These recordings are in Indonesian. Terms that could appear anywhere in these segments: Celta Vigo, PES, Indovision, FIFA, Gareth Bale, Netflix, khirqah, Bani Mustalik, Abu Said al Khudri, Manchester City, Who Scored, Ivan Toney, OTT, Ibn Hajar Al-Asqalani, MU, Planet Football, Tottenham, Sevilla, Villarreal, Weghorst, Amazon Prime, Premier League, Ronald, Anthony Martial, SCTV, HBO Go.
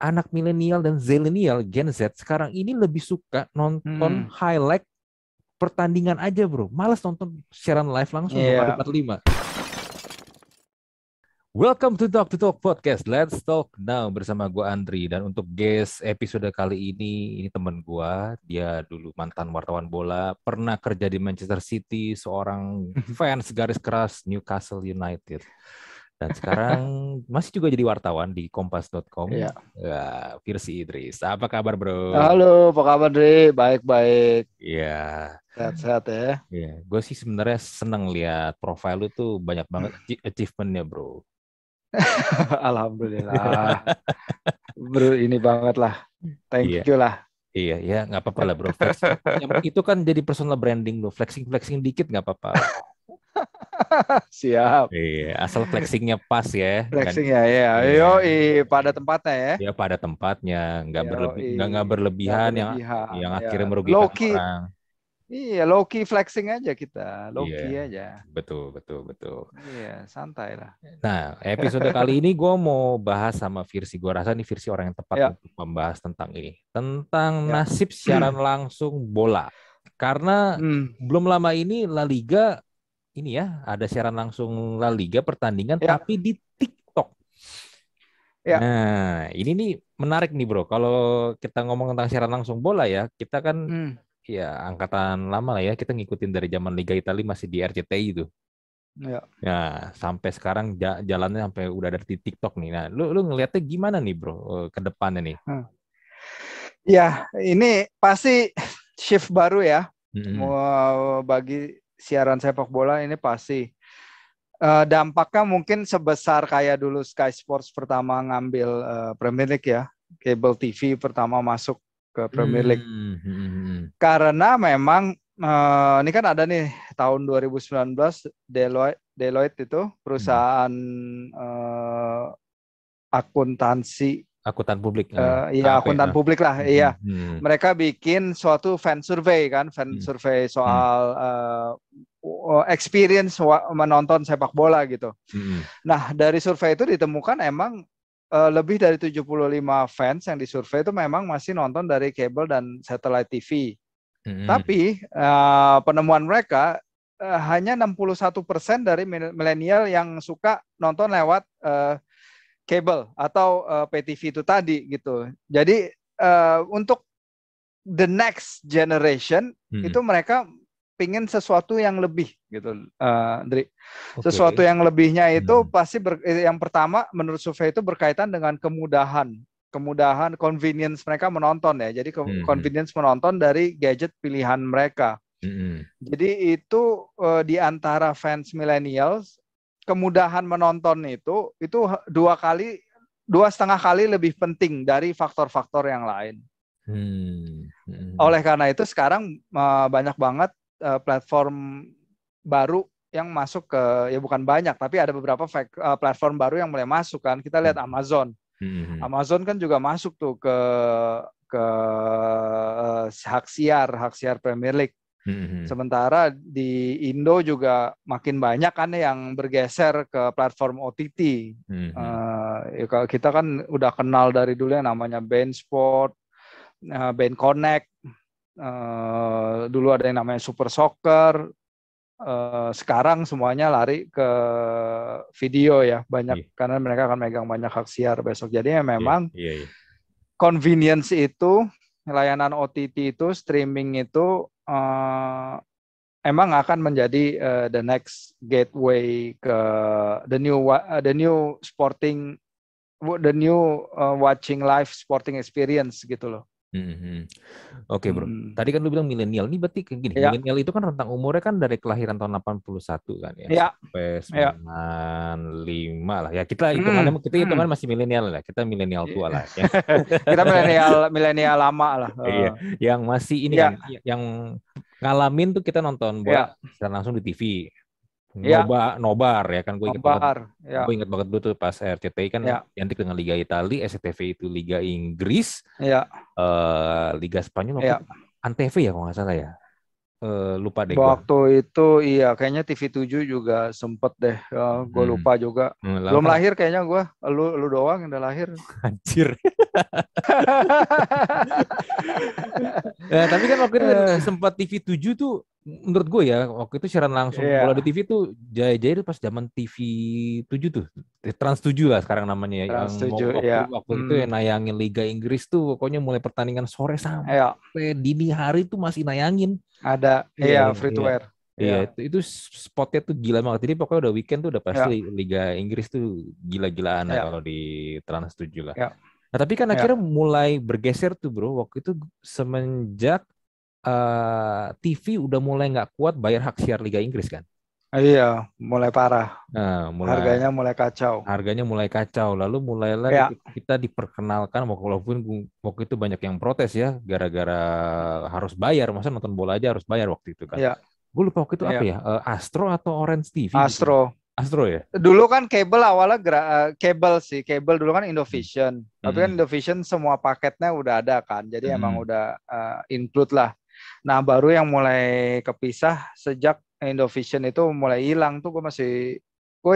anak milenial dan zilenial Gen Z sekarang ini lebih suka nonton highlight pertandingan aja, bro. Males nonton siaran live langsung. Yeah. 45. Welcome to Talk Podcast. Let's Talk Now bersama gue Andri. Dan untuk guest episode kali ini teman gue. Dia dulu mantan wartawan bola. Pernah kerja di Manchester City. Seorang fans garis keras Newcastle United. Dan sekarang masih juga jadi wartawan di kompas.com. Iya. Ya, Fiersi Idris. Apa kabar, bro? Halo, apa kabar, Dri? Baik-baik. Iya. Sehat-sehat ya. Iya. Gue sih sebenarnya seneng lihat profil lu tuh banyak banget achievement-nya, bro. Alhamdulillah. Bro, ini banget lah. Thank you lah. Iya, ya nggak apa-apa lah, bro. Itu kan jadi personal branding lu. Flexing-flexing dikit nggak apa-apa. Siap. Iya, asal flexingnya pas ya. Flexingnya ya. Yoi, pada tempatnya ya. Iya, pada tempatnya, nggak berlebihan yang akhirnya merugikan orang. Iya, low key flexing aja kita, low key aja. Betul. Iya, santai lah. Nah, episode kali ini gue mau bahas sama Fiersi. Gue rasa nih Fiersi orang yang tepat untuk membahas tentang ini, tentang nasib siaran langsung bola. Karena belum lama ini La Liga ini ya, ada siaran langsung La Liga pertandingan tapi di TikTok. Ya. Nah, ini nih menarik nih, bro. Kalau kita ngomong tentang siaran langsung bola ya, kita kan ya angkatan lama lah ya, kita ngikutin dari zaman Liga Italia masih di RCTI itu. Ya. Nah, sampai sekarang jalannya sampai udah ada di TikTok nih. Nah, lu ngelihatnya gimana nih, bro, ke depannya nih? Ya, ini pasti shift baru ya. Mau bagi siaran sepak bola ini pasti dampaknya mungkin sebesar kayak dulu Sky Sports pertama ngambil Premier League ya, kabel TV pertama masuk ke Premier League. Karena memang ini kan ada nih tahun 2019 Deloitte itu perusahaan akuntan publik. Publik lah, iya. Mereka bikin suatu fan survey kan, survey soal experience menonton sepak bola gitu. Nah, dari survei itu ditemukan emang lebih dari 75 fans yang disurvei itu memang masih nonton dari kabel dan satellite TV. Tapi penemuan mereka hanya 61% dari milenial yang suka nonton lewat kabel atau PTV itu tadi gitu. Jadi untuk the next generation itu mereka pingin sesuatu yang lebih gitu, Andri. Okay. Sesuatu yang lebihnya itu pasti yang pertama menurut survei itu berkaitan dengan kemudahan convenience mereka menonton ya. Jadi convenience menonton dari gadget pilihan mereka. Jadi itu di antara fans millennials kemudahan menonton itu 2,5 kali lebih penting dari faktor-faktor yang lain. Oleh karena itu sekarang banyak banget platform baru yang masuk ke, ya bukan banyak, tapi ada beberapa platform baru yang mulai masuk kan. Kita lihat Amazon. Amazon kan juga masuk tuh ke hak siar Premier League. Sementara di Indo juga makin banyak kan yang bergeser ke platform OTT. Kita kan udah kenal dari dulu yang namanya beIN Sport, beIN Connect, dulu ada yang namanya Super Soccer. Sekarang semuanya lari ke video ya banyak karena mereka akan megang banyak hak siar besok. Jadi memang convenience itu, layanan OTT itu, streaming itu emang akan menjadi the next gateway ke the new watching live sporting experience gitu loh. Oke, bro. Tadi kan lu bilang milenial, ini berarti kayak gini. Yeah. Milenial itu kan rentang umurnya kan dari kelahiran tahun 81 kan ya. Yeah. Sampai 95 lah. Ya kita hitungannya masih milenial lah. Kita milenial tua lah. Ya. Kita milenial lama lah. Iya. Yang masih ini kan yang ngalamin tuh kita nonton bola langsung di TV. Nobar ya kan, gue ingat banget dulu tuh pas RCTI kan identik dengan Liga Italia, SCTV itu Liga Inggris, Liga Spanyol, Antv ya kalau nggak salah ya, lupa deh. Waktu itu kayaknya TV 7 juga sempet deh, gue lupa juga. Belum lahir kayaknya gue, lu doang yang udah lahir. Anjir. Nah, tapi kan waktu itu sempat TV 7 tuh menurut gue ya, waktu itu siaran langsung bola di TV tuh jaya-jaya pas zaman TV 7 tuh. Trans 7 lah sekarang namanya ya. Trans 7 ya. Waktu itu yang nayangin Liga Inggris tuh pokoknya mulai pertandingan sore sampai dini hari tuh masih nayangin. Ada free to air. Iya, itu spotnya tuh gila banget. Jadi pokoknya udah weekend tuh udah pasti Liga Inggris tuh gila-gilaan kalau di Trans 7 lah. Ya. Nah, tapi kan akhirnya mulai bergeser tuh bro, waktu itu semenjak TV udah mulai nggak kuat bayar hak siar Liga Inggris kan? Iya, mulai parah. Nah, harganya mulai kacau. Lalu mulailah kita diperkenalkan, walaupun waktu itu banyak yang protes ya, gara-gara harus bayar, masa nonton bola aja harus bayar waktu itu kan? Iya. Gue lupa waktu itu apa ya, Astro atau Orange TV? Astro. Gitu? Astro ya? Dulu kan kabel awalnya kabel dulu kan Indovision. Tapi kan Indovision semua paketnya udah ada kan. Jadi emang udah include lah. Nah, baru yang mulai kepisah sejak Indovision itu mulai hilang tuh gue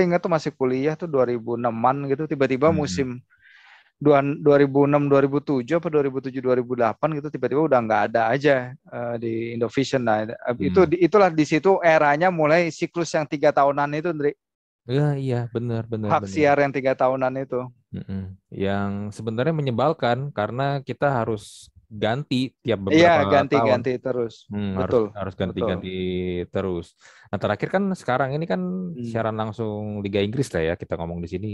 ingat tuh masih kuliah tuh 2006-an gitu, tiba-tiba musim 2006-2007 apa 2007-2008 gitu tiba-tiba udah nggak ada aja di Indovision. Nah, itulah di situ eranya mulai siklus yang 3 tahunan itu, Ndri. Iya, benar. Hak siar yang 3 tahunan itu. Yang sebenarnya menyebalkan karena kita harus ganti tiap beberapa tahun. Iya, ganti-ganti terus. Betul. Harus ganti-ganti terus. Nah, terakhir kan sekarang ini kan siaran langsung Liga Inggris lah ya, kita ngomong di sini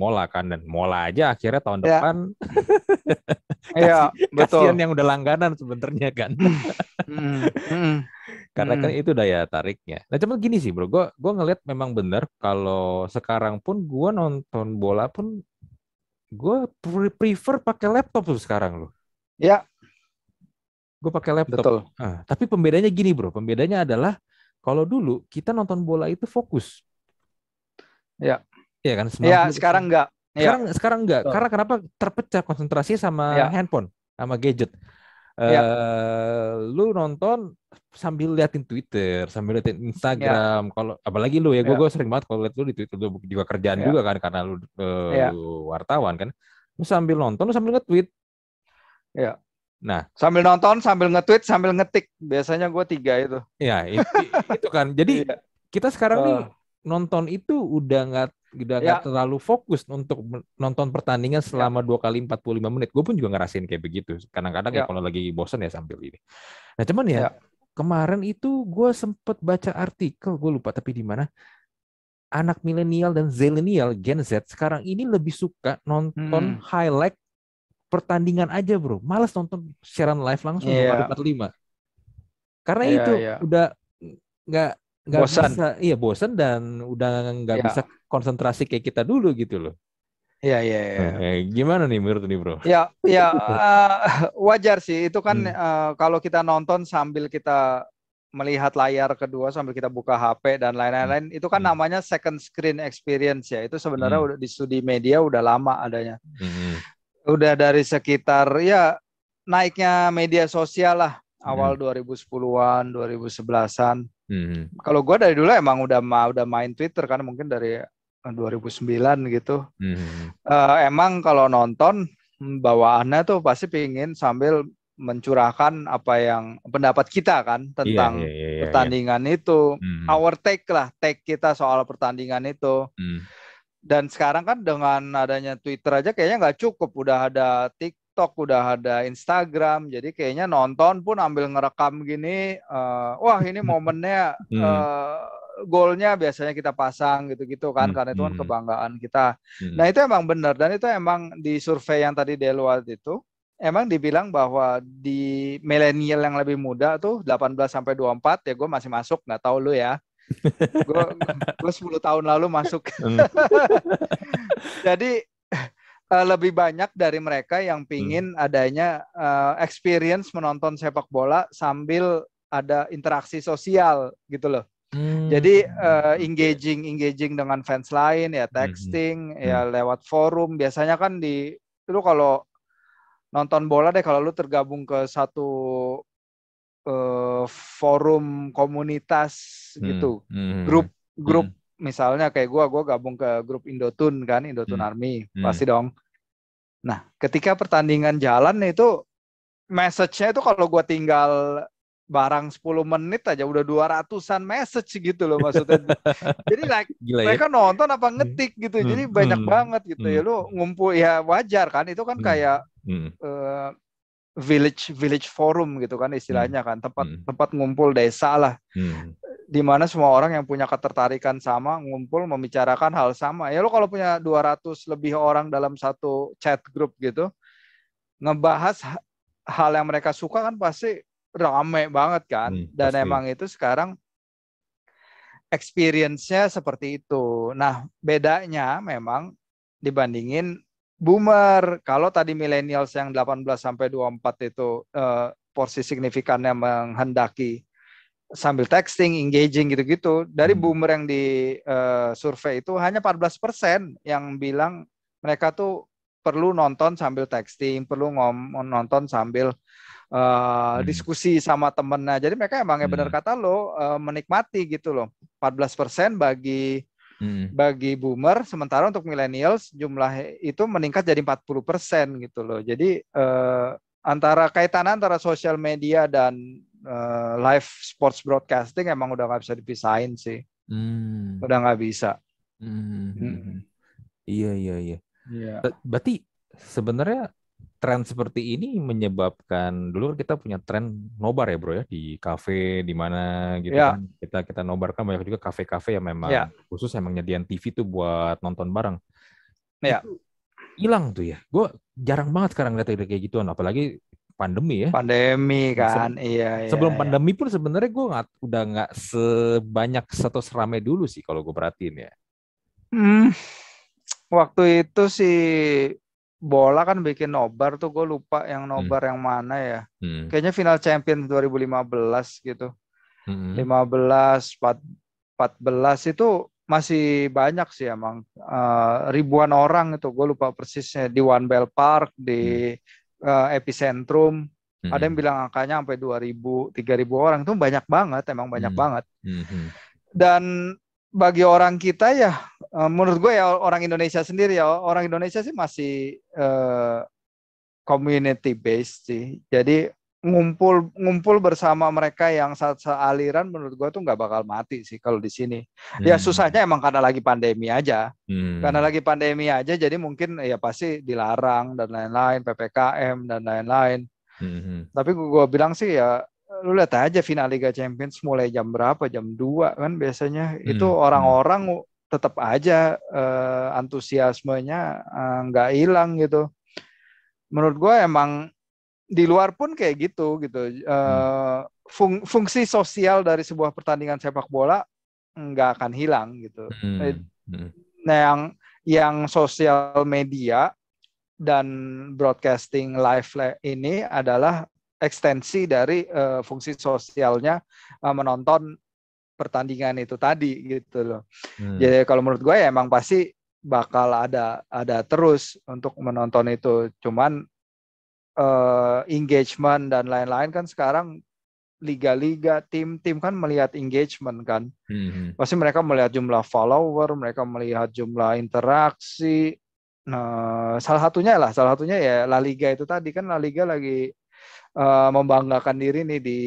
Mola kan, dan Mola aja akhirnya tahun depan. Iya, betul. Kasihan yang udah langganan sebenarnya kan. Karena kan itu daya tariknya. Nah, cuma gini sih, bro. Gue ngelihat memang benar kalau sekarang pun gue nonton bola pun gue prefer pakai laptop tuh sekarang loh. Ya, gue pakai laptop. Betul. Nah, tapi pembedanya gini bro, pembedanya adalah kalau dulu kita nonton bola itu fokus. Ya. Iya kan. Iya. Sekarang enggak. Sekarang enggak. Betul. Karena kenapa? Terpecah konsentrasinya sama handphone, sama gadget. Lu nonton sambil liatin Twitter, sambil liatin Instagram. Kalau apalagi lu ya, gue sering banget kalau liat lu di Twitter juga kerjaan juga kan, karena lu wartawan kan. Lu sambil nonton, lu sambil nge-tweet. Ya. Nah, sambil nonton, sambil nge-tweet, sambil ngetik. Biasanya gue 3 itu. Ya, itu kan. Jadi kita sekarang nih nonton itu udah nggak terlalu fokus untuk nonton pertandingan selama 2 kali 45 menit. Gue pun juga ngerasain kayak begitu. Kadang-kadang ya kalau lagi bosen ya sambil ini. Nah cuman ya kemarin itu gue sempet baca artikel, gue lupa tapi di mana, anak milenial dan zilenial Gen Z sekarang ini lebih suka nonton highlight pertandingan aja bro. Males nonton siaran live langsung 45. Karena itu udah nggak bisa, bosan dan udah nggak bisa konsentrasi kayak kita dulu gitu loh. Iya. Gimana nih menurut nih bro? Wajar sih itu kan. Kalau kita nonton sambil kita melihat layar kedua, sambil kita buka HP dan lain-lain, itu kan namanya second screen experience ya. Itu sebenarnya udah di studi media udah lama adanya. Udah dari sekitar naiknya media sosial lah awal 2010-an, 2011-an. Kalau gue dari dulu emang udah main Twitter kan, mungkin dari 2009 gitu. Emang kalau nonton bawaannya tuh pasti pingin sambil mencurahkan apa yang pendapat kita kan tentang pertandingan itu. Our take lah, take kita soal pertandingan itu. Dan sekarang kan dengan adanya Twitter aja kayaknya nggak cukup, udah ada TikTok, udah ada Instagram, jadi kayaknya nonton pun ambil ngerekam gini, wah ini momennya, golnya biasanya kita pasang gitu-gitu kan, karena itu kan kebanggaan kita. Nah itu emang benar, dan itu emang di survei yang tadi Deluat itu, emang dibilang bahwa di milenial yang lebih muda tuh 18-24, ya gue masih masuk, nggak tahu lu ya. Gue 10 tahun lalu masuk. Jadi lebih banyak dari mereka yang pingin adanya experience menonton sepak bola sambil ada interaksi sosial gitu loh. Jadi engaging dengan fans lain ya, texting ya, lewat forum. Biasanya kan lu kalau nonton bola deh, kalau lu tergabung ke satu forum komunitas gitu, grup. Misalnya kayak gue gabung ke grup Indotune kan, Indotune Army, pasti dong. Nah, ketika pertandingan jalan itu message-nya itu kalau gue tinggal barang 10 menit aja udah 200-an message gitu loh maksudnya. Jadi like gila, mereka ya? Nonton apa ngetik gitu. Jadi banyak banget gitu ya. Lu ngumpul ya wajar kan itu kan kayak village forum gitu kan istilahnya kan tempat ngumpul desa lah. Di mana semua orang yang punya ketertarikan sama ngumpul membicarakan hal sama. Ya lu kalau punya 200 lebih orang dalam satu chat group gitu ngebahas hal yang mereka suka kan pasti rame banget kan, dan pasti. Emang itu sekarang experience-nya seperti itu. Nah, bedanya memang dibandingin boomer. Kalau tadi millennials yang 18-24 itu porsi signifikannya menghendaki sambil texting, engaging gitu-gitu. Dari boomer yang di survei itu hanya 14% yang bilang mereka tuh perlu nonton sambil texting, perlu nonton sambil diskusi sama temennya. Jadi mereka emangnya benar kata lo menikmati gitu loh. 14% bagi boomer, sementara untuk millennials jumlah itu meningkat jadi 40% gitu loh. Jadi antara kaitan antara sosial media dan live sports broadcasting emang udah nggak bisa dipisahin sih. Udah nggak bisa. Iya. Yeah. Berarti sebenarnya tren seperti ini menyebabkan dulu kita punya tren nobar ya bro ya di kafe di mana gitu kan kita nobarkan banyak juga kafe-kafe yang memang khusus emang nyediain TV tuh buat nonton bareng. Itu hilang tuh ya. Gue jarang banget sekarang lihat kayak gituan apalagi pandemi ya. Pandemi kan. Sebelum pandemi pun sebenarnya gue udah nggak sebanyak atau serame dulu sih kalau gue perhatiin ya. Waktu itu sih bola kan bikin nobar tuh gue lupa yang nobar yang mana ya. Kayaknya final champion 2015 gitu. 15, 14 itu masih banyak sih emang. Ribuan orang itu gue lupa persisnya. Di One Bell Park, di Epicentrum. Ada yang bilang angkanya sampai 2.000, 3.000 orang. Itu banyak banget, emang banyak banget. Dan bagi orang kita ya, menurut gue ya orang Indonesia sendiri ya, orang Indonesia sih masih community based sih. Jadi ngumpul bersama mereka yang sealiran menurut gue tuh nggak bakal mati sih kalau di sini. Ya susahnya emang karena lagi pandemi aja. Karena lagi pandemi aja jadi mungkin ya pasti dilarang dan lain-lain, PPKM dan lain-lain. Tapi gue bilang sih ya, lu lihat aja final Liga Champions mulai jam berapa, jam 2 kan biasanya. Itu orang-orang tetap aja antusiasmenya nggak hilang gitu. Menurut gue emang di luar pun kayak gitu. Fungsi sosial dari sebuah pertandingan sepak bola nggak akan hilang gitu. Nah yang sosial media dan broadcasting live ini adalah ekstensi dari fungsi sosialnya menonton pertandingan itu tadi gitu loh. Jadi kalau menurut gue ya emang pasti bakal ada terus untuk menonton itu. Cuman engagement dan lain-lain kan sekarang liga-liga, tim-tim kan melihat engagement kan. Pasti mereka melihat jumlah follower, mereka melihat jumlah interaksi. Nah, salah satunya ya La Liga itu tadi kan. La Liga lagi membanggakan diri nih di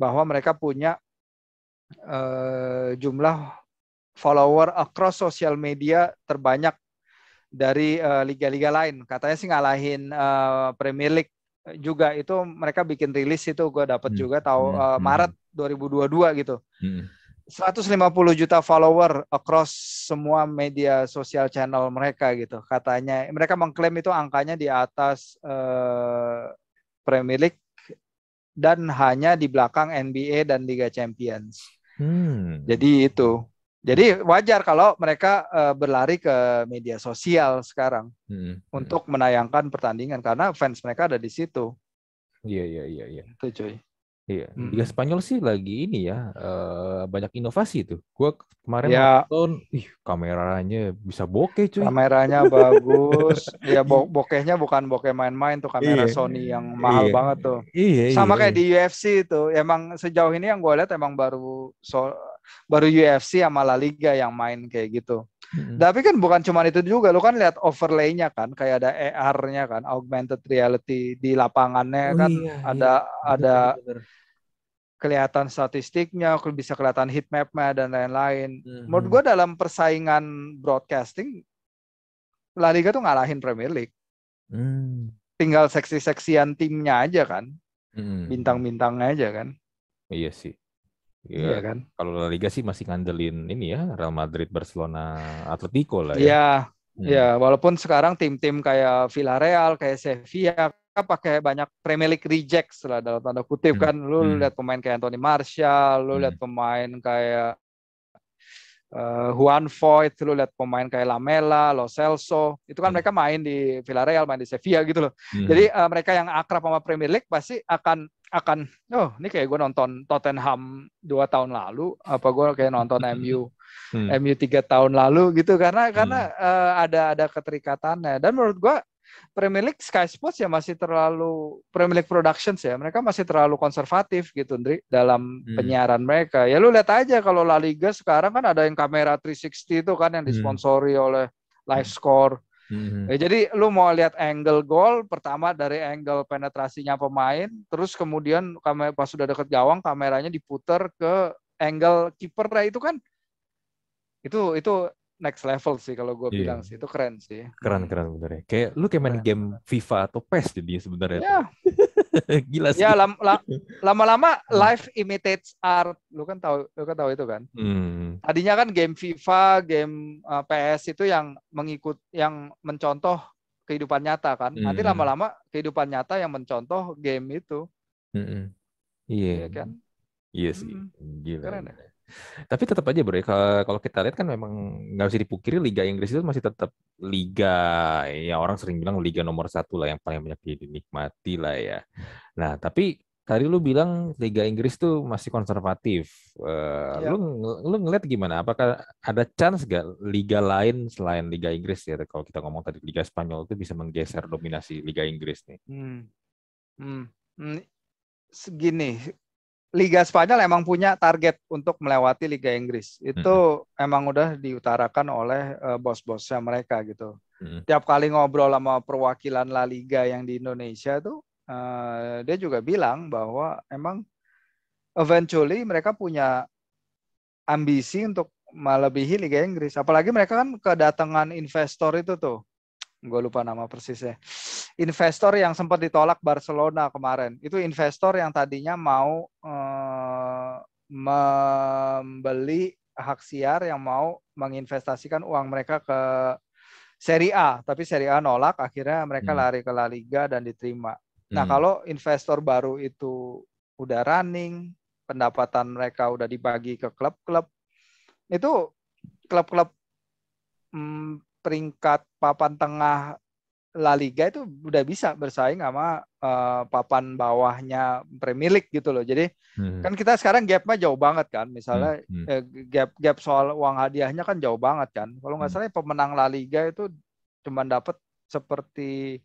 bahwa mereka punya jumlah follower across social media terbanyak dari liga-liga lain. Katanya sih ngalahin Premier League juga. Itu mereka bikin rilis itu gue dapat juga tahu Maret 2022 gitu. 150 juta follower across semua media sosial channel mereka gitu. Katanya mereka mengklaim itu angkanya di atas Premier League dan hanya di belakang NBA dan Liga Champions. Jadi itu. Jadi wajar kalau mereka berlari ke media sosial sekarang untuk menayangkan pertandingan karena fans mereka ada di situ. Iya. Itu cuy. Iya. Liga Spanyol sih lagi ini ya, banyak inovasi tuh. Gue kemarin nonton, kameranya bisa bokeh cuy. Kameranya bagus. Ya bokehnya bukan bokeh main-main tuh, kamera Sony yang mahal banget tuh. Sama kayak di UFC tuh. Emang sejauh ini yang gue lihat emang baru baru UFC sama La Liga yang main kayak gitu. Tapi kan bukan cuma itu juga, lu kan lihat overlay-nya kan, kayak ada AR-nya kan, augmented reality di lapangannya kan, ada kelihatan statistiknya, bisa kelihatan heat map-nya dan lain-lain. Menurut gue dalam persaingan broadcasting, La Liga tuh ngalahin Premier League. Tinggal seksi-seksian timnya aja kan, bintang-bintangnya aja kan. Iya sih. Ya, iya kan. Kalau La Liga sih masih ngandelin ini ya, Real Madrid, Barcelona, Atletico lah ya. Iya, iya. Walaupun sekarang tim-tim kayak Villarreal, kayak Sevilla, pakai banyak Premier League rejects lah dalam tanda kutip kan. Lu lihat pemain kayak Anthony Martial, lu lihat pemain kayak Juan Foyt, lu lihat pemain kayak Lamela, Lo Celso. Itu kan mereka main di Villarreal, main di Sevilla gitu loh. Jadi mereka yang akrab sama Premier League pasti akan oh ini kayak gue nonton Tottenham 2 tahun lalu apa gue kayak nonton MU 3 tahun lalu gitu karena ada keterikatannya. Dan menurut gue Premier League Sky Sports ya masih terlalu Premier League Productions ya, mereka masih terlalu konservatif gitu Ndri dalam penyiaran mereka. Ya lu lihat aja kalau La Liga sekarang kan ada yang kamera 360 itu kan yang disponsori oleh Live Score. Ya, jadi lu mau lihat angle gol pertama dari angle penetrasinya pemain, terus kemudian pas sudah deket gawang kameranya diputer ke angle kiper. Nah, itu kan itu next level sih kalau gue bilang sih, itu keren sih. Keren bener ya. Kayak lu kayak main game FIFA atau PES jadinya sebenarnya. Ya. Gila sih. Ya lama-lama life imitates art. Lu kan tahu itu kan. Tadinya kan game FIFA, game PS itu yang mencontoh kehidupan nyata kan. Nanti lama-lama kehidupan nyata yang mencontoh game itu. Iya kan? Iya sih. Gila. Keren ya. Tapi tetap aja bro, kalau kita lihat kan memang nggak bisa dipungkiri Liga Inggris itu masih tetap liga ya, orang sering bilang liga nomor 1 lah yang paling banyak dinikmati lah ya. Nah tapi tadi lu bilang Liga Inggris tuh masih konservatif. Lu ngeliat gimana? Apakah ada chance gak liga lain selain Liga Inggris ya? Kalau kita ngomong tadi Liga Spanyol itu bisa menggeser dominasi Liga Inggris nih. Segini. Liga Spanyol emang punya target untuk melewati Liga Inggris. Itu emang udah diutarakan oleh bos-bosnya mereka gitu. Tiap kali ngobrol sama perwakilan La Liga yang di Indonesia tuh, dia juga bilang bahwa emang eventually mereka punya ambisi untuk melebihi Liga Inggris. Apalagi mereka kan kedatangan investor itu tuh. Gue lupa nama persisnya. Investor yang sempat ditolak Barcelona kemarin. Itu investor yang tadinya mau membeli hak siar, yang mau menginvestasikan uang mereka ke Serie A. Tapi Serie A nolak, akhirnya mereka lari ke La Liga dan diterima. Nah kalau investor baru itu udah running, pendapatan mereka udah dibagi ke klub-klub, itu klub-klub peringkat papan tengah La Liga itu udah bisa bersaing sama papan bawahnya Premier League gitu loh. Jadi kan kita sekarang gapnya jauh banget kan. Misalnya gap soal uang hadiahnya kan jauh banget kan. Kalau nggak salah pemenang La Liga itu cuma dapat seperti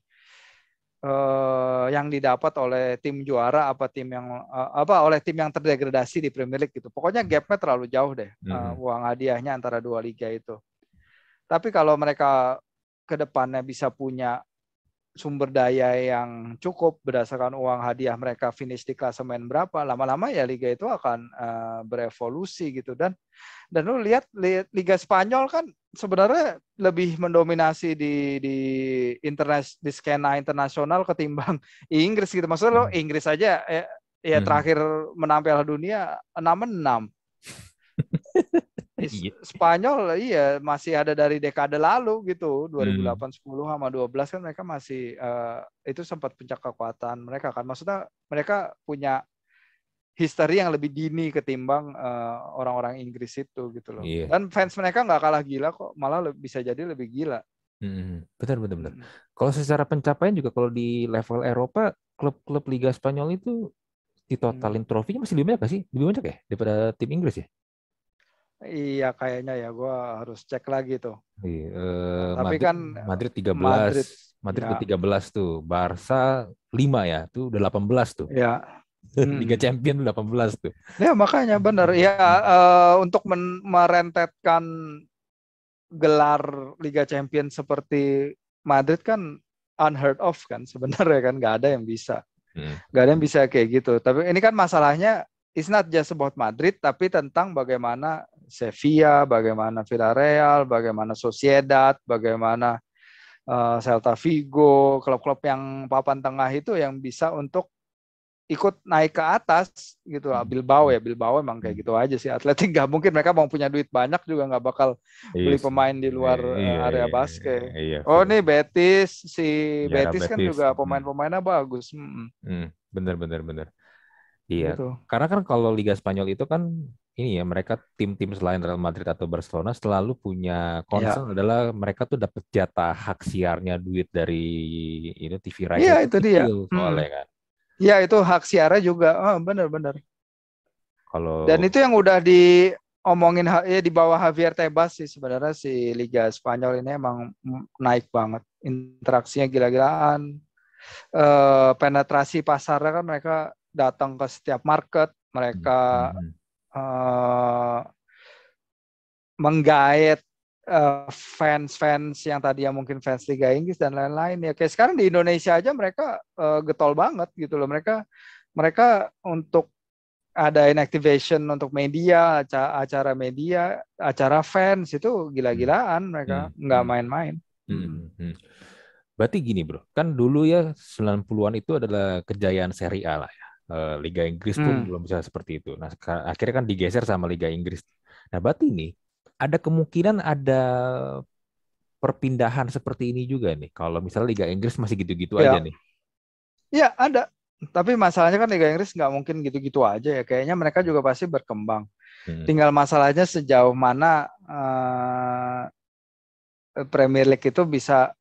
yang didapat oleh tim juara apa tim yang oleh tim yang terdegradasi di Premier League gitu. Pokoknya gapnya terlalu jauh deh uang hadiahnya antara dua liga itu. Tapi kalau mereka ke depannya bisa punya sumber daya yang cukup berdasarkan uang hadiah mereka finish di klasemen berapa, lama-lama ya liga itu akan berevolusi gitu. Dan lu lihat Liga Spanyol kan sebenarnya lebih mendominasi di skena internasional ketimbang Inggris gitu. Maksudnya lo Inggris aja ya terakhir menang Piala Dunia 6-6. Spanyol iya masih ada dari dekade lalu gitu, 2008, 10 sama 12 kan mereka masih itu sempat puncak kekuatan mereka kan, maksudnya mereka punya history yang lebih dini ketimbang orang-orang Inggris itu gitu loh. Dan fans mereka nggak kalah gila kok, malah bisa jadi lebih gila. Benar. Kalau secara pencapaian juga kalau di level Eropa klub-klub Liga Spanyol itu ditotalin trofinya masih lebih banyak gak sih? Lebih banyak ya daripada tim Inggris ya? Iya kayaknya ya, gue harus cek lagi tuh. Tapi Madrid, kan Madrid 13, Madrid ya. 13 tuh, Barca 5 ya, tuh udah 18 tuh. Ya, Liga Champion 18 tuh. Ya makanya benar ya, untuk merentetkan gelar Liga Champion seperti Madrid kan unheard of kan sebenarnya kan, nggak ada yang bisa, nggak ada yang bisa kayak gitu. Tapi ini kan masalahnya it's not just about Madrid, tapi tentang bagaimana Sevilla, bagaimana Villarreal, bagaimana Sociedad, bagaimana Celta Vigo, klub-klub yang papan tengah itu yang bisa untuk ikut naik ke atas gitu lah. Bilbao emang kayak gitu aja sih. Athletic nggak mungkin, mereka mau punya duit banyak juga nggak bakal beli pemain di luar area basket. Nih Betis, Betis kan juga pemain-pemainnya bagus. Bener. Iya. Gitu. Karena kan kalau Liga Spanyol itu kan ini ya, mereka tim-tim selain Real Madrid atau Barcelona selalu punya concern adalah mereka tuh dapat jatah hak siarnya, duit dari itu TV rights. Iya, itu dia. Soalnya kan. Ya itu hak siarnya juga, benar-benar. Kalau dan itu yang udah diomongin ya di bawah Javier Tebas sih sebenarnya, si Liga Spanyol ini emang naik banget, interaksinya gila-gilaan, penetrasi pasarnya kan mereka datang ke setiap market, mereka menggait fans-fans yang tadi yang mungkin fans Liga Inggris dan lain-lain ya. Kayak sekarang di Indonesia aja mereka getol banget gitu loh. Mereka untuk ada inactivation untuk media, acara media, acara fans itu gila-gilaan, mereka nggak main-main. Berarti gini bro, kan dulu ya 90-an itu adalah kejayaan Serie A lah ya. Liga Inggris pun belum bisa seperti itu. Nah, akhirnya kan digeser sama Liga Inggris. Nah, berarti nih ada kemungkinan ada perpindahan seperti ini juga nih. Kalau misalnya Liga Inggris masih gitu-gitu aja nih. Iya, ada. Tapi masalahnya kan Liga Inggris nggak mungkin gitu-gitu aja ya. Kayaknya mereka juga pasti berkembang. Tinggal masalahnya sejauh mana Premier League itu bisa.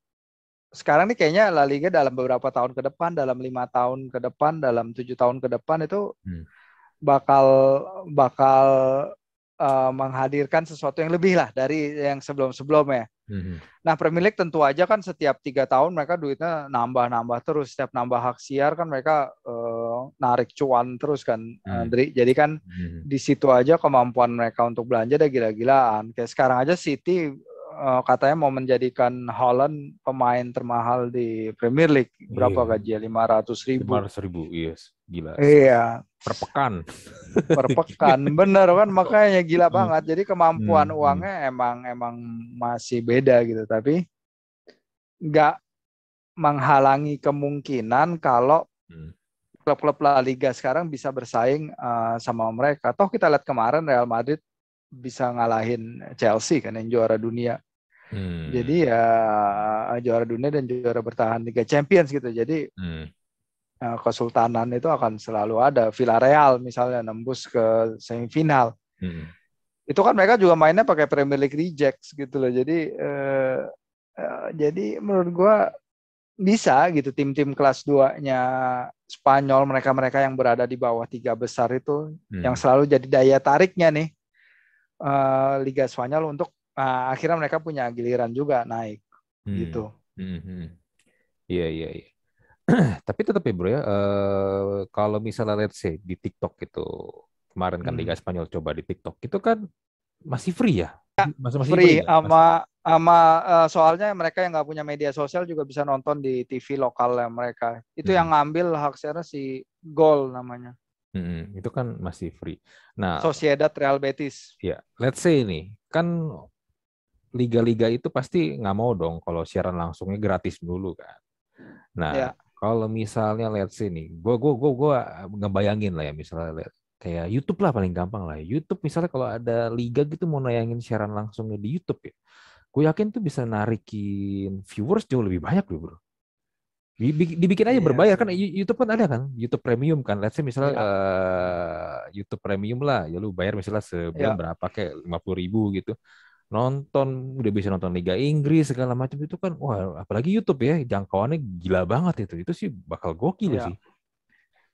Sekarang nih kayaknya La Liga dalam beberapa tahun ke depan, dalam 5 tahun ke depan, dalam 7 tahun ke depan itu bakal menghadirkan sesuatu yang lebih lah dari yang sebelum-sebelumnya. Nah Premier League tentu aja kan setiap 3 tahun mereka duitnya nambah-nambah terus, setiap nambah hak siar kan mereka narik cuan terus kan, Andri. Jadi kan di situ aja kemampuan mereka untuk belanja udah gila-gilaan. Kayak sekarang aja City katanya mau menjadikan Haaland pemain termahal di Premier League. Berapa gajinya? 500 ribu. Yes. Gila. Iya. Per pekan, bener kan, makanya gila banget. Jadi kemampuan uangnya emang masih beda gitu, tapi nggak menghalangi kemungkinan kalau klub-klub La Liga sekarang bisa bersaing sama mereka. Toh kita lihat kemarin Real Madrid bisa ngalahin Chelsea kan, yang juara dunia. Jadi ya juara dunia dan juara bertahan Liga Champions gitu. Jadi kesultanan itu akan selalu ada. Villarreal misalnya nembus ke semifinal, itu kan mereka juga mainnya pakai Premier League rejects gitu loh. Jadi jadi menurut gue bisa gitu, tim-tim kelas 2-nya Spanyol, mereka-mereka yang berada di bawah 3 besar itu yang selalu jadi daya tariknya nih Liga Spanyol untuk akhirnya mereka punya giliran juga naik gitu. Iya. Tapi tetap ya bro ya, kalau misalnya let's say di TikTok itu kemarin kan Liga Spanyol coba di TikTok itu kan masih free ya? Masih free sama soalnya mereka yang nggak punya media sosial juga bisa nonton di TV lokal mereka. Itu yang ngambil hak siarnya si Gol namanya. Itu kan masih free. Nah, Sociedad Real Betis. Ya, let's say nih kan liga-liga itu pasti nggak mau dong kalau siaran langsungnya gratis dulu kan. Nah. Ya. Kalau misalnya let's see nih, gue ngebayangin lah ya, misalnya kayak YouTube lah paling gampang lah. YouTube misalnya kalau ada liga gitu mau nayangin siaran langsungnya di YouTube ya, gue yakin tuh bisa narikin viewers jauh lebih banyak loh bro. Dibikin aja berbayar kan, YouTube kan ada kan, YouTube Premium kan. Let's see misalnya YouTube Premium lah, ya lu bayar misalnya sebulan berapa kayak 50.000 gitu. Nonton, udah bisa nonton Liga Inggris segala macam itu kan, wah apalagi YouTube ya jangkauannya gila banget itu sih bakal gokil sih.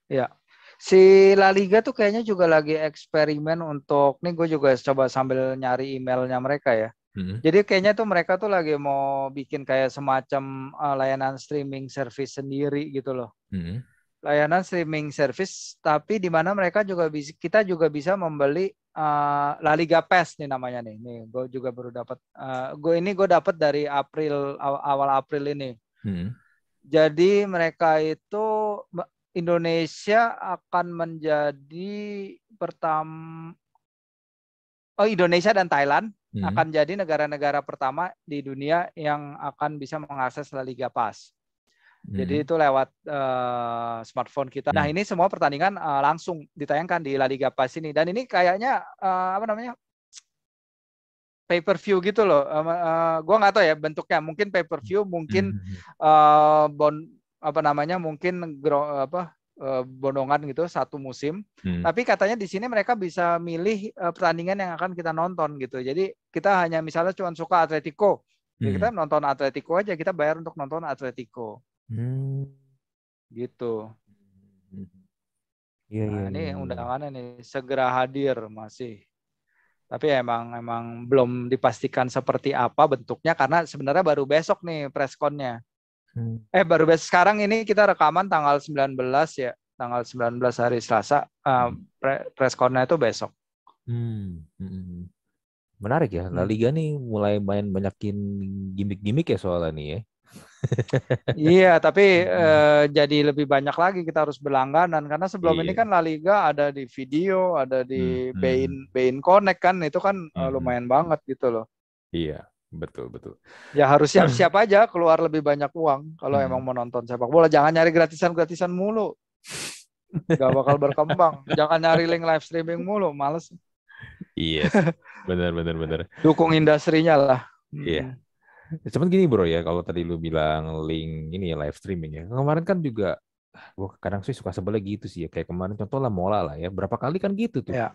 Ya, si La Liga tuh kayaknya juga lagi eksperimen untuk, nih gue juga coba sambil nyari emailnya mereka ya. Jadi kayaknya tuh mereka tuh lagi mau bikin kayak semacam layanan streaming service sendiri gitu loh. layanan streaming service, tapi di mana mereka juga bisa, kita juga bisa membeli La Liga Plus nih namanya nih. Nih gue juga baru dapat, gue dapat dari April, awal April ini. Jadi mereka itu Indonesia akan menjadi Indonesia dan Thailand akan jadi negara-negara pertama di dunia yang akan bisa mengakses La Liga Plus. Jadi itu lewat smartphone kita. Nah ini semua pertandingan langsung ditayangkan di La Liga Plus ini. Dan ini kayaknya pay per view gitu loh. Gue nggak tahu ya bentuknya. Mungkin pay per view, mungkin bondongan gitu satu musim. Tapi katanya di sini mereka bisa milih pertandingan yang akan kita nonton gitu. Jadi kita hanya misalnya cuma suka Atletico, ya kita nonton Atletico aja. Kita bayar untuk nonton Atletico. Gitu. Nah, ini undangannya nih segera hadir masih. Tapi emang belum dipastikan seperti apa bentuknya karena sebenarnya baru besok nih preskonnya. Baru besok sekarang ini kita rekaman tanggal 19 ya, tanggal 19 hari Selasa. Preskonnya itu besok. Menarik ya. La Liga nih mulai banyakin gimmick-gimmick ya soalnya nih ya. Iya, tapi jadi lebih banyak lagi kita harus berlangganan karena sebelum ini kan La Liga ada di video, ada di beIN Connect kan, itu kan lumayan banget gitu loh. Iya, betul. Ya harus siap-siap aja keluar lebih banyak uang kalau emang mau nonton sepak bola, jangan nyari gratisan mulu. Gak bakal berkembang. Jangan nyari link live streaming mulu, males. Iya. Benar. Dukung industrinya lah. Iya. Cuman gini bro ya, kalau tadi lu bilang link ini ya live streaming ya. Kemarin kan juga, gue kadang sih suka sebel gitu sih ya. Kayak kemarin contoh lah Mola lah ya. Berapa kali kan gitu tuh. Yeah.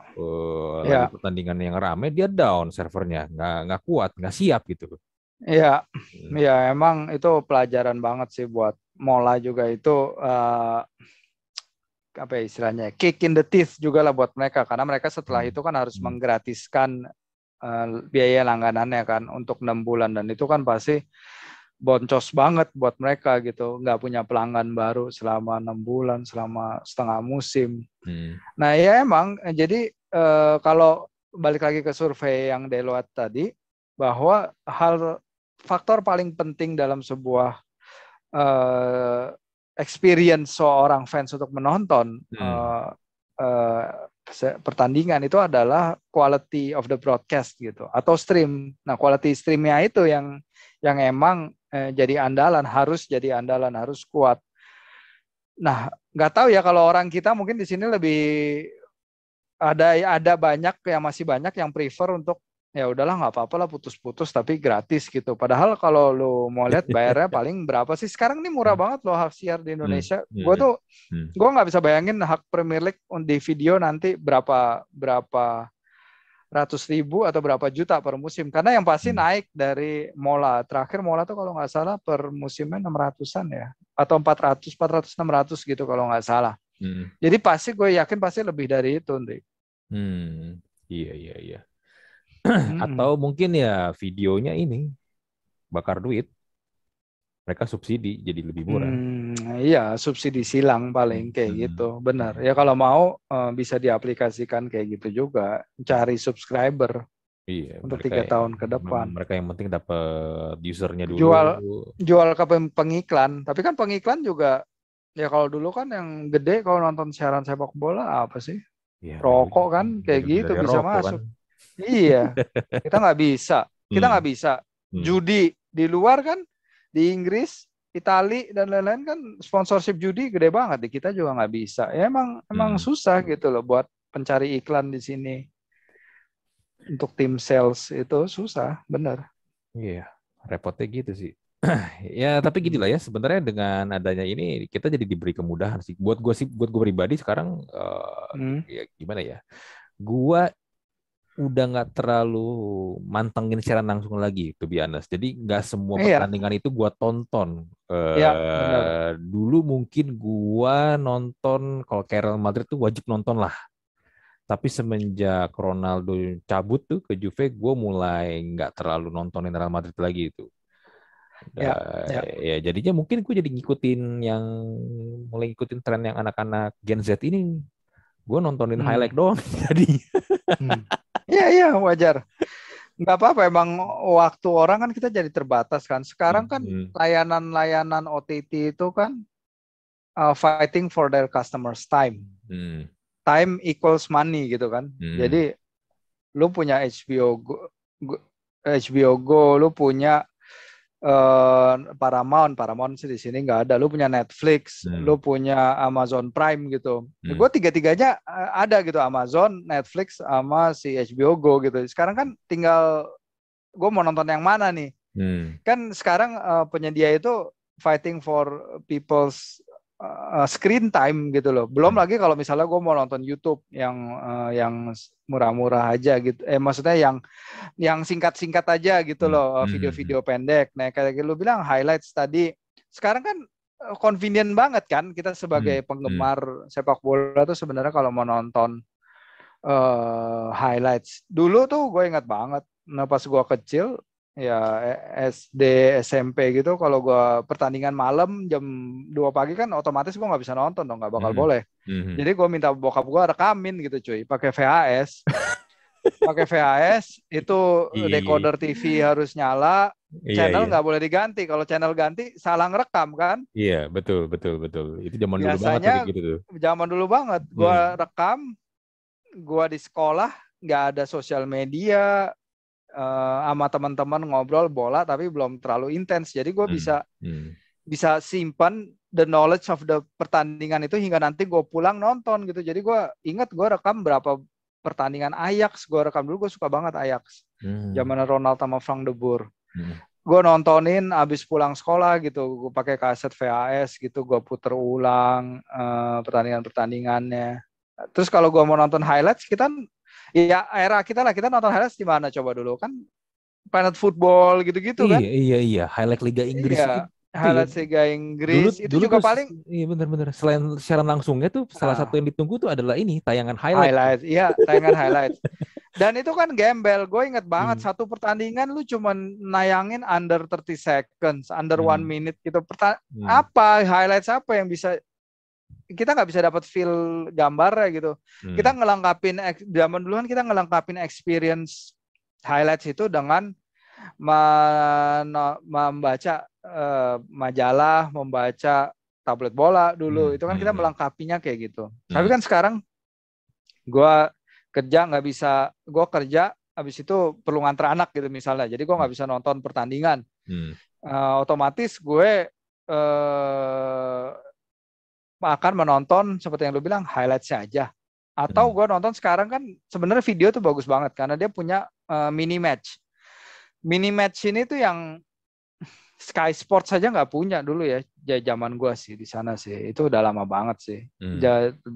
Lagi pertandingan yang rame dia down servernya. Nggak kuat, nggak siap gitu. Iya, emang itu pelajaran banget sih buat Mola juga itu. Apa ya istilahnya, kick in the teeth juga lah buat mereka. Karena mereka setelah itu kan harus menggratiskan biaya langganannya kan untuk 6 bulan dan itu kan pasti boncos banget buat mereka gitu, nggak punya pelanggan baru selama 6 bulan, selama setengah musim. Nah ya emang jadi kalau balik lagi ke survei yang Deloitte tadi bahwa faktor paling penting dalam sebuah experience seorang fans untuk menonton pertandingan itu adalah quality of the broadcast gitu atau stream. Nah, quality streamnya itu yang emang harus kuat. Nah, nggak tahu ya kalau orang kita mungkin di sini lebih ada banyak yang masih banyak yang prefer untuk ya udahlah nggak apa-apa lah putus-putus tapi gratis gitu. Padahal kalau lo mau lihat bayarnya paling berapa sih? Sekarang ini murah banget loh hak siar di Indonesia. Gue nggak bisa bayangin hak Premier League di video nanti berapa ratus ribu atau berapa juta per musim. Karena yang pasti naik dari Mola. Terakhir Mola tuh kalau nggak salah per musimnya 600-an ya atau 400, 600 gitu kalau nggak salah. Jadi pasti gue yakin pasti lebih dari itu nanti. Iya. Atau mungkin ya videonya ini bakar duit, mereka subsidi jadi lebih murah. Iya, subsidi silang paling kayak gitu, benar. Ya kalau mau bisa diaplikasikan kayak gitu juga, cari subscriber untuk 3 tahun ke depan. Mereka yang penting dapat usernya dulu. Jual ke pengiklan, tapi kan pengiklan juga ya kalau dulu kan yang gede kalau nonton siaran sepak bola apa sih? Ya, rokok kan kayak gitu bisa masuk. Kan. Iya, kita nggak bisa. Judi di luar kan, di Inggris, Itali dan lain-lain kan sponsorship judi gede banget. Di kita juga nggak bisa. Ya emang susah gitu loh buat pencari iklan di sini untuk tim sales itu susah, benar. Iya, repotnya gitu sih. Ya tapi gitulah ya sebenarnya dengan adanya ini kita jadi diberi kemudahan sih. Buat gue pribadi sekarang ya gimana ya, gue udah nggak terlalu mantengin siaran langsung lagi, to be honest. Jadi nggak semua pertandingan itu gue tonton. Dulu mungkin gue nonton kalau Real Madrid tuh wajib nonton lah. Tapi semenjak Ronaldo cabut tuh ke Juve, gue mulai nggak terlalu nontonin Real Madrid lagi itu. Ya jadinya mungkin gue jadi ngikutin yang mulai ngikutin tren yang anak-anak Gen Z ini. Gue nontonin highlight doang jadi. Iya, wajar. Nggak apa-apa, emang waktu orang kan kita jadi terbatas kan. Sekarang kan layanan-layanan OTT itu kan fighting for their customers' time. Time equals money gitu kan. Jadi lu punya HBO Go, lu punya Paramount sih di sini nggak ada. Lu punya Netflix, lu punya Amazon Prime gitu. Gue tiga-tiganya ada gitu, Amazon, Netflix, sama si HBO Go gitu. Sekarang kan tinggal gue mau nonton yang mana nih? Kan sekarang penyedia itu fighting for people's screen time gitu loh. Belum lagi kalau misalnya gue mau nonton YouTube yang murah-murah aja gitu. Maksudnya yang singkat-singkat aja gitu loh, video-video pendek. Nah, kayak lu bilang highlights tadi. Sekarang kan convenient banget kan kita sebagai penggemar sepak bola tuh sebenarnya kalau mau nonton highlights. Dulu tuh gue ingat banget, nah pas gue kecil ya SD, SMP gitu, kalau gue pertandingan malam jam 2 pagi kan otomatis gue gak bisa nonton dong, gak bakal boleh. Jadi gue minta bokap gue rekamin gitu cuy, pakai VHS. Pakai VHS, itu decoder TV harus nyala, channel gak boleh diganti. Kalau channel ganti, salah ngerekam kan? Iya, betul. Itu zaman dulu biasanya, banget. Gitu tuh. Zaman dulu banget. Gue rekam, gue di sekolah, gak ada sosial media, sama teman-teman ngobrol bola tapi belum terlalu intens, jadi gue bisa simpan the knowledge of the pertandingan itu hingga nanti gue pulang nonton gitu. Jadi gue ingat gue rekam berapa pertandingan Ajax, gue rekam dulu, gue suka banget Ajax zaman Ronald sama Frank de Boer. Gue nontonin abis pulang sekolah gitu, gue pakai kaset VHS gitu, gue puter ulang pertandingan-pertandingannya. Terus kalau gue mau nonton highlights, kita ya era kita lah, kita nonton highlights di mana coba dulu kan? Planet Football gitu-gitu kan? Iya, highlight Liga Inggris. Iya, highlight Liga Inggris dulu, itu dulu juga tuh, paling. Iya benar-benar. Selain siaran langsungnya tuh salah satu yang ditunggu tuh adalah ini tayangan highlight. Iya, tayangan highlight. Dan itu kan gembel. Gue inget banget satu pertandingan lu cuman nayangin under 30 seconds, under 1 minute gitu. Apa highlights apa yang bisa kita nggak bisa dapat feel gambarnya gitu. Kita ngelengkapin zaman duluan, kita ngelengkapin experience highlights itu dengan membaca majalah, membaca tablet bola dulu. Itu kan kita melengkapinya kayak gitu. Tapi kan sekarang gua kerja nggak bisa, gua kerja habis itu perlu nganter anak gitu misalnya. Jadi gua nggak bisa nonton pertandingan. Otomatis gue akan menonton seperti yang lu bilang highlights aja. Atau gue nonton sekarang kan sebenarnya video tuh bagus banget karena dia punya mini match. Mini match ini tuh yang Sky Sports saja nggak punya dulu ya. Zaman gue sih di sana sih. Itu udah lama banget sih. 2014-15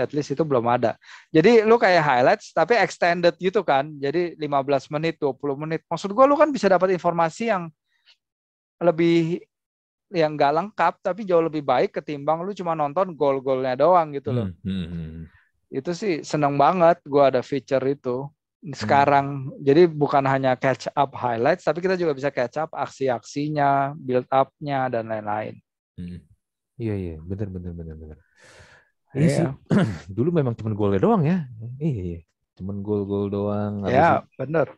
at least itu belum ada. Jadi lu kayak highlights tapi extended gitu kan. Jadi 15 menit, 20 menit. Maksud gue lu kan bisa dapat informasi yang lebih, yang nggak lengkap tapi jauh lebih baik ketimbang lu cuma nonton gol-golnya doang gitu loh. Itu sih seneng banget gue ada feature itu sekarang. Jadi bukan hanya catch up highlights tapi kita juga bisa catch up aksi-aksinya, build up-nya dan lain-lain. Iya, benar. Iya sih. Dulu memang cuma golnya doang ya. Iya. Cuma gol-gol doang. Iya, benar.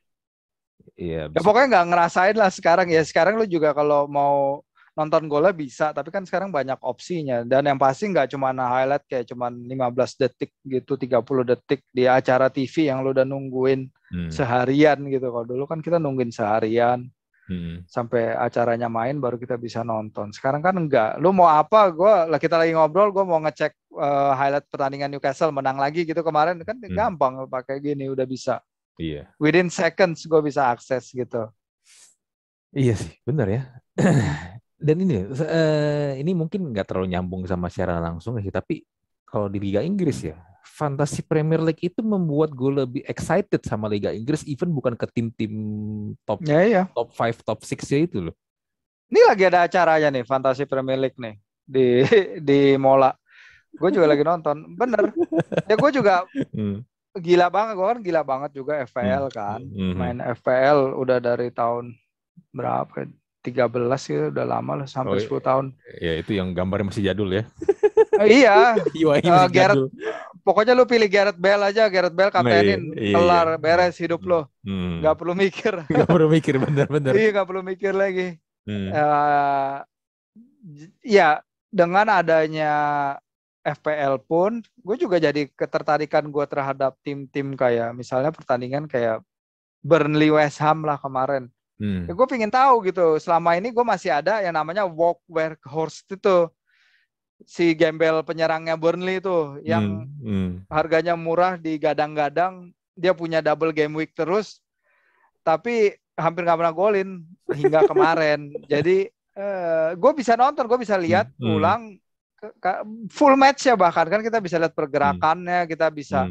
Iya. Ya pokoknya nggak ngerasain lah sekarang ya. Sekarang lu juga kalau mau nonton golnya bisa, tapi kan sekarang banyak opsinya. Dan yang pasti nggak cuma highlight kayak cuma 15 detik gitu, 30 detik di acara TV yang lu udah nungguin seharian gitu. Kalau dulu kan kita nungguin seharian sampai acaranya main baru kita bisa nonton. Sekarang kan enggak. Lu mau apa? Kita lagi ngobrol, gue mau ngecek highlight pertandingan Newcastle menang lagi gitu kemarin kan gampang pakai gini udah bisa. Iya. Within seconds gue bisa akses gitu. Iya sih, benar ya. Dan ini mungkin nggak terlalu nyambung sama siaran langsung sih, tapi kalau di Liga Inggris ya, Fantasy Premier League itu membuat gue lebih excited sama Liga Inggris, even bukan ke tim-tim top top 5, top 6 ya itu loh. Ini lagi ada acaranya nih, Fantasy Premier League nih di Mola. Gue juga lagi nonton, bener. Ya gue juga gila banget, gue kan gila banget juga FPL kan, main FPL udah dari tahun berapa? 13 ya, udah lama lah, sampai 10 tahun. Ya itu yang gambarnya masih jadul ya. Iya. Gareth, pokoknya lu pilih Gareth Bale aja, Gareth Bale kaptenin, kelar, beres hidup lo. Gak perlu mikir. Gak perlu mikir, bener-bener. Iya, gak perlu mikir lagi. Ya, dengan adanya FPL pun, gue juga jadi ketertarikan gue terhadap tim-tim kayak, misalnya pertandingan kayak Burnley West Ham lah kemarin. Ya gue pengen tahu gitu. Selama ini gue masih ada yang namanya Walk Weghorst itu, si gembel penyerangnya Burnley itu, yang harganya murah digadang-gadang, dia punya double game week terus, tapi hampir nggak pernah golin hingga kemarin. Jadi gue bisa nonton, gue bisa lihat ulang full match ya, bahkan kan kita bisa lihat pergerakannya, kita bisa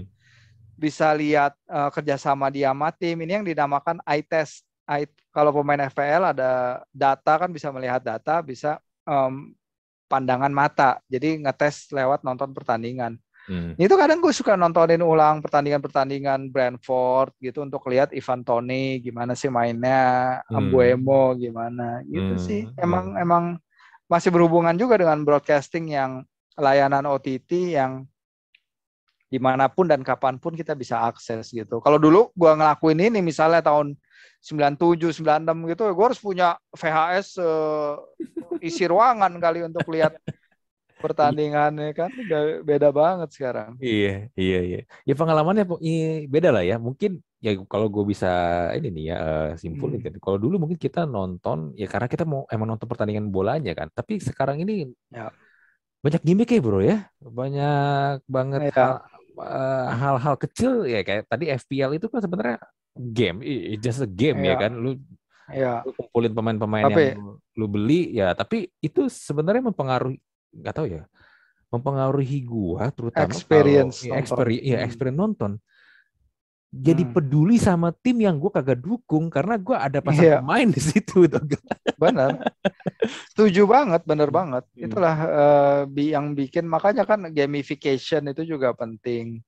bisa lihat kerjasama dia sama tim. Ini yang dinamakan eye test. Kalau pemain FPL ada data kan, bisa melihat data, bisa pandangan mata. Jadi ngetes lewat nonton pertandingan. Itu kadang gue suka nontonin ulang pertandingan-pertandingan Brentford gitu untuk lihat Ivan Toney gimana sih mainnya, Mbeumo gimana gitu sih. Emang masih berhubungan juga dengan broadcasting, yang layanan OTT yang dimanapun dan kapanpun kita bisa akses gitu. Kalau dulu gue ngelakuin ini misalnya tahun 97, 96 gitu, gue harus punya VHS isi ruangan kali untuk lihat pertandingannya kan. Beda banget sekarang. Iya. Ya pengalamannya beda lah ya. Mungkin ya kalau gue bisa ini nih ya simpulin kan. Kalau dulu mungkin kita nonton ya karena kita mau emang nonton pertandingan bolanya kan. Tapi sekarang ini ya, banyak gimmick ya bro ya. Banyak banget ya, hal-hal kecil ya kayak tadi FPL itu kan sebenarnya game, it's just a game ya kan, lu kumpulin pemain-pemain tapi, yang lu beli ya, tapi itu sebenarnya mempengaruhi, nggak tahu ya, mempengaruhi gua terutama experience kalau, experience nonton, jadi peduli sama tim yang gua kagak dukung karena gua ada pasang pemain di situ tuh. Benar, setuju banget, benar banget. Itulah yang bikin, makanya kan gamification itu juga penting.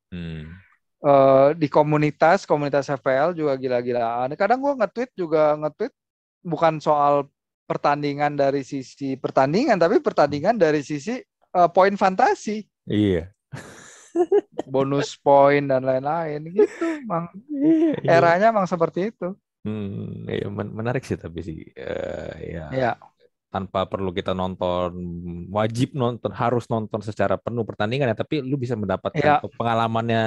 Di komunitas FPL juga gila-gilaan. Kadang gue nge-tweet bukan soal pertandingan dari sisi pertandingan, tapi pertandingan dari sisi poin fantasi. Iya. Bonus poin dan lain-lain gitu, Mang. Iya. Eranya Mang seperti itu. Menarik sih tapi sih. Iya. Tanpa perlu kita nonton, wajib nonton, harus nonton secara penuh pertandingan ya, tapi lu bisa mendapatkan pengalamannya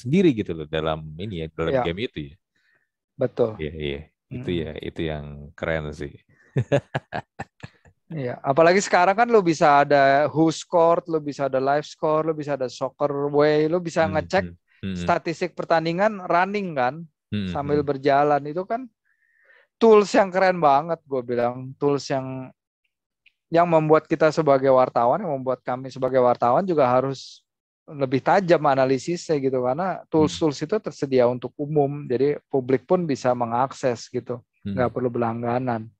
sendiri gitu loh dalam ini ya, dalam game itu ya. Betul. Iya. Itu ya, itu yang keren sih. Iya, apalagi sekarang kan lu bisa ada Who Scored, lu bisa ada Live Score, lu bisa ada Soccer Way, lu bisa ngecek statistik pertandingan running kan, sambil berjalan. Itu kan tools yang keren banget, gue bilang tools yang membuat kita sebagai wartawan, yang membuat kami sebagai wartawan juga harus lebih tajam analisisnya gitu, karena tools itu tersedia untuk umum, jadi publik pun bisa mengakses gitu, nggak perlu berlangganan.